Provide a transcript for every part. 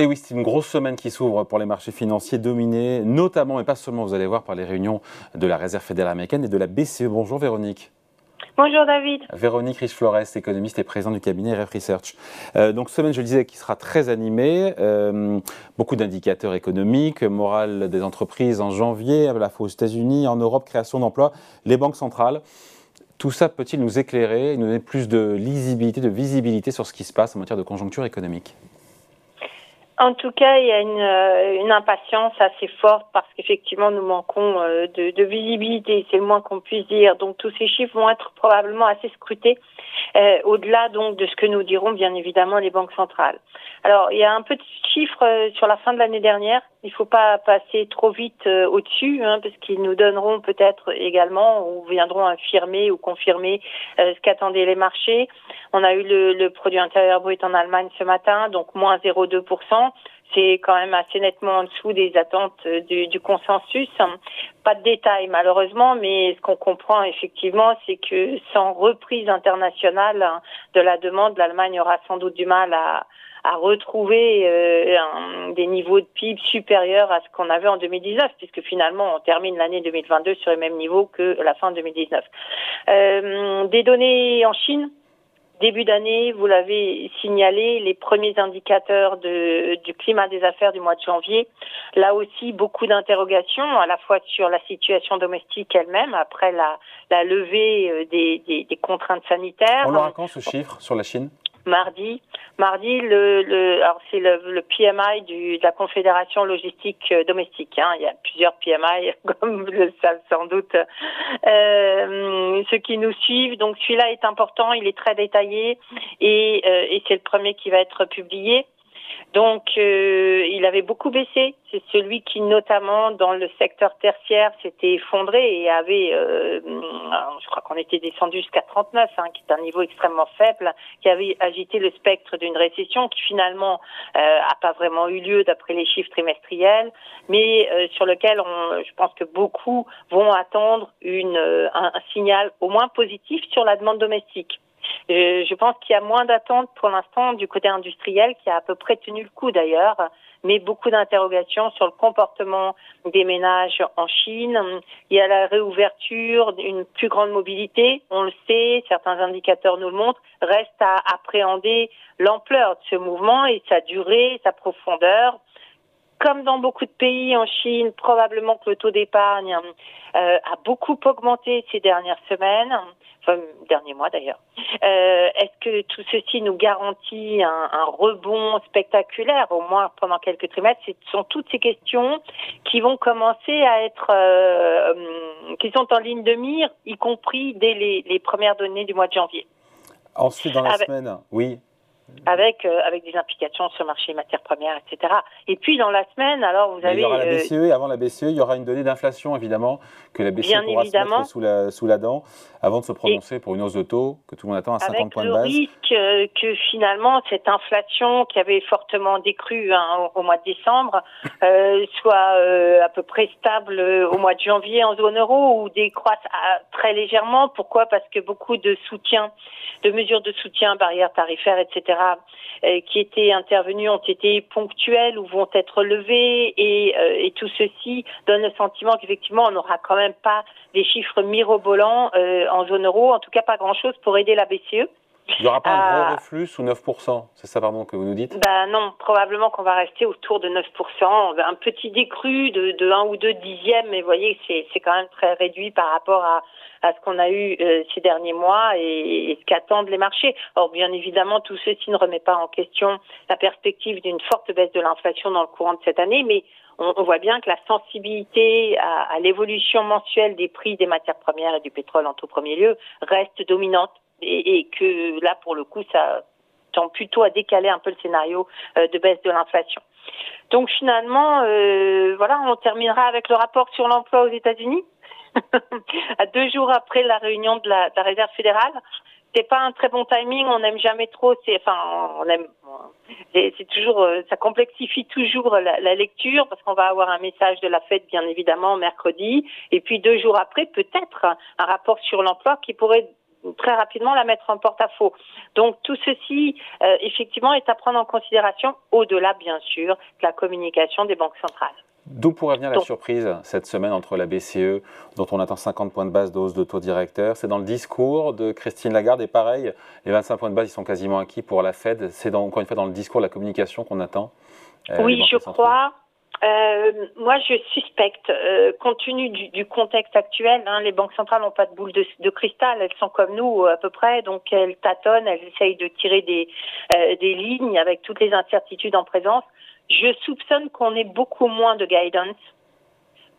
Et oui, c'est une grosse semaine qui s'ouvre pour les marchés financiers dominés, notamment, et pas seulement, vous allez voir, par les réunions de la Réserve fédérale américaine et de la BCE. Bonjour Véronique. Bonjour David. Véronique Riches-Flores, économiste et présidente du cabinet RF Research. Donc semaine, je le disais, qui sera très animée. Beaucoup d'indicateurs économiques, morale des entreprises en janvier, à la fois aux États-Unis, en Europe, création d'emplois, les banques centrales. Tout ça peut-il nous éclairer, nous donner plus de lisibilité, de visibilité sur ce qui se passe en matière de conjoncture économique? En tout cas, il y a une impatience assez forte parce qu'effectivement, nous manquons de visibilité, c'est le moins qu'on puisse dire. Donc, tous ces chiffres vont être probablement assez scrutés, au-delà donc de ce que nous diront bien évidemment les banques centrales. Alors, il y a un peu de chiffres sur la fin de l'année dernière. Il ne faut pas passer trop vite au-dessus, hein, parce qu'ils nous donneront peut-être également ou viendront affirmer ou confirmer ce qu'attendaient les marchés. On a eu le produit intérieur brut en Allemagne ce matin, donc moins 0,2%. C'est quand même assez nettement en dessous des attentes du consensus. Pas de détails malheureusement, mais ce qu'on comprend effectivement, c'est que sans reprise internationale de la demande, l'Allemagne aura sans doute du mal à retrouver des niveaux de PIB supérieurs à ce qu'on avait en 2019, puisque finalement on termine l'année 2022 sur les mêmes niveaux que la fin 2019. Des données en Chine. Début d'année, vous l'avez signalé, les premiers indicateurs du climat des affaires du mois de janvier. Là aussi, beaucoup d'interrogations, à la fois sur la situation domestique elle-même, après la levée des contraintes sanitaires. On aura quand ce chiffre sur la Chine ? Mardi, alors c'est le PMI de la Confédération logistique domestique. Hein. Il y a plusieurs PMI, comme vous le savez sans doute. Ceux qui nous suivent, donc celui-là est important, il est très détaillé et c'est le premier qui va être publié. Donc, il avait beaucoup baissé. C'est celui qui, notamment dans le secteur tertiaire, s'était effondré et avait, je crois qu'on était descendu jusqu'à 39, hein, qui est un niveau extrêmement faible, qui avait agité le spectre d'une récession qui finalement a pas vraiment eu lieu d'après les chiffres trimestriels, mais sur lequel je pense que beaucoup vont attendre un signal au moins positif sur la demande domestique. Je pense qu'il y a moins d'attentes pour l'instant du côté industriel, qui a à peu près tenu le coup d'ailleurs, mais beaucoup d'interrogations sur le comportement des ménages en Chine. Il y a la réouverture, une plus grande mobilité, on le sait, certains indicateurs nous le montrent, reste à appréhender l'ampleur de ce mouvement et sa durée, sa profondeur. Comme dans beaucoup de pays en Chine, probablement que le taux d'épargne a beaucoup augmenté ces dernières semaines, enfin derniers mois d'ailleurs. Est-ce que tout ceci nous garantit un rebond spectaculaire, au moins pendant quelques trimestres? Ce sont toutes ces questions qui vont commencer à être, qui sont en ligne de mire, y compris dès les premières données du mois de janvier. Ensuite, dans la semaine, oui. Avec des implications sur le marché des matières premières, etc. Et puis dans la semaine, alors vous avez... Il y aura la BCE, et avant la BCE, il y aura une donnée d'inflation, évidemment, que la BCE pourra se mettre sous la dent, avant de se prononcer pour une hausse de taux, que tout le monde attend à 50 points de base. Avec le risque que finalement, cette inflation qui avait fortement décru au mois de décembre, soit à peu près stable au mois de janvier en zone euro, ou décroisse très légèrement. Pourquoi? Parce que beaucoup de mesures de soutien, barrières tarifaires, etc., qui étaient intervenus ont été ponctuels ou vont être levés et tout ceci donne le sentiment qu'effectivement on n'aura quand même pas des chiffres mirobolants en zone euro, en tout cas pas grand-chose pour aider la BCE. Il n'y aura pas un gros reflux sous 9%, c'est ça pardon que vous nous dites? Ben non, probablement qu'on va rester autour de 9%, un petit décru de 1 ou 2 dixièmes, mais vous voyez c'est quand même très réduit par rapport à ce qu'on a eu ces derniers mois et ce qu'attendent les marchés. Or, bien évidemment, tout ceci ne remet pas en question la perspective d'une forte baisse de l'inflation dans le courant de cette année, mais on voit bien que la sensibilité à l'évolution mensuelle des prix des matières premières et du pétrole en tout premier lieu reste dominante et que là, pour le coup, ça tend plutôt à décaler un peu le scénario de baisse de l'inflation. Donc finalement, voilà, on terminera avec le rapport sur l'emploi aux États-Unis. À 2 jours après la réunion de la Réserve fédérale, c'est pas un très bon timing. On n'aime jamais trop. C'est toujours, ça complexifie toujours la lecture parce qu'on va avoir un message de la Fed bien évidemment mercredi, et puis 2 jours après peut-être un rapport sur l'emploi qui pourrait très rapidement la mettre en porte-à-faux. Donc tout ceci, effectivement, est à prendre en considération au-delà, bien sûr, de la communication des banques centrales. D'où pourrait venir la surprise cette semaine entre la BCE, dont on attend 50 points de base de hausse de taux directeur. C'est dans le discours de Christine Lagarde. Et pareil, les 25 points de base, ils sont quasiment acquis pour la Fed. C'est encore une fois dans le discours, la communication qu'on attend. Oui, je crois. Moi, je suspecte, compte tenu du contexte actuel, les banques centrales n'ont pas de boule de cristal, elles sont comme nous à peu près, donc elles tâtonnent, elles essayent de tirer des lignes avec toutes les incertitudes en présence. Je soupçonne qu'on ait beaucoup moins de guidance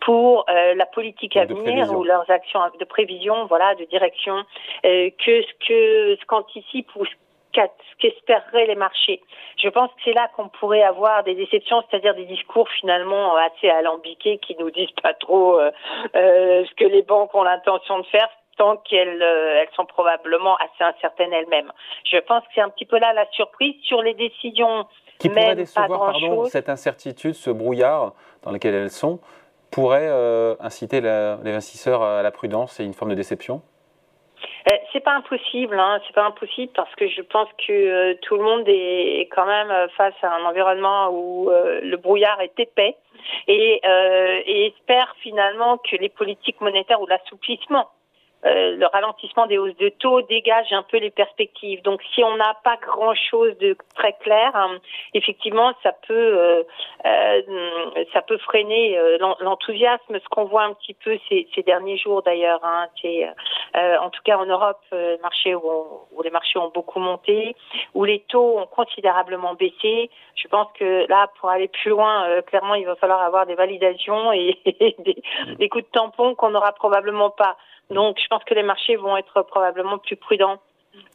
pour la politique à venir ou leurs actions de prévision, voilà, de direction, que ce qu'anticipent ou ce qu'espéreraient les marchés. Je pense que c'est là qu'on pourrait avoir des déceptions, c'est-à-dire des discours finalement assez alambiqués qui nous disent pas trop ce que les banques ont l'intention de faire, tant qu'elles elles sont probablement assez incertaines elles-mêmes. Je pense que c'est un petit peu là la surprise sur les décisions. Qui pourrait décevoir, pardon, cette incertitude, ce brouillard dans lequel elles sont, pourrait inciter les investisseurs à la prudence et une forme de déception ? C'est pas impossible, c'est pas impossible parce que je pense que tout le monde est quand même face à un environnement où le brouillard est épais et espère finalement que les politiques monétaires ou l'assouplissement, le ralentissement des hausses de taux dégage un peu les perspectives. Donc si on n'a pas grand-chose de très clair, effectivement, ça peut freiner l'enthousiasme, ce qu'on voit un petit peu ces derniers jours d'ailleurs. En tout cas en Europe, où les marchés ont beaucoup monté, où les taux ont considérablement baissé. Je pense que là, pour aller plus loin, clairement, il va falloir avoir des validations et des coups de tampon qu'on n'aura probablement pas. Donc, je pense que les marchés vont être probablement plus prudents,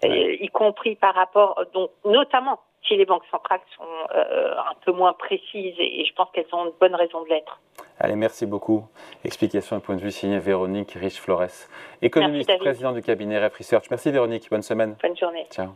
y compris par rapport, donc notamment si les banques centrales sont un peu moins précises, et je pense qu'elles ont de bonnes raisons de l'être. Allez, merci beaucoup. Explication et point de vue signé Véronique Riches-Flores, économiste, présidente du cabinet RF Research. Merci Véronique, bonne semaine. Bonne journée. Ciao.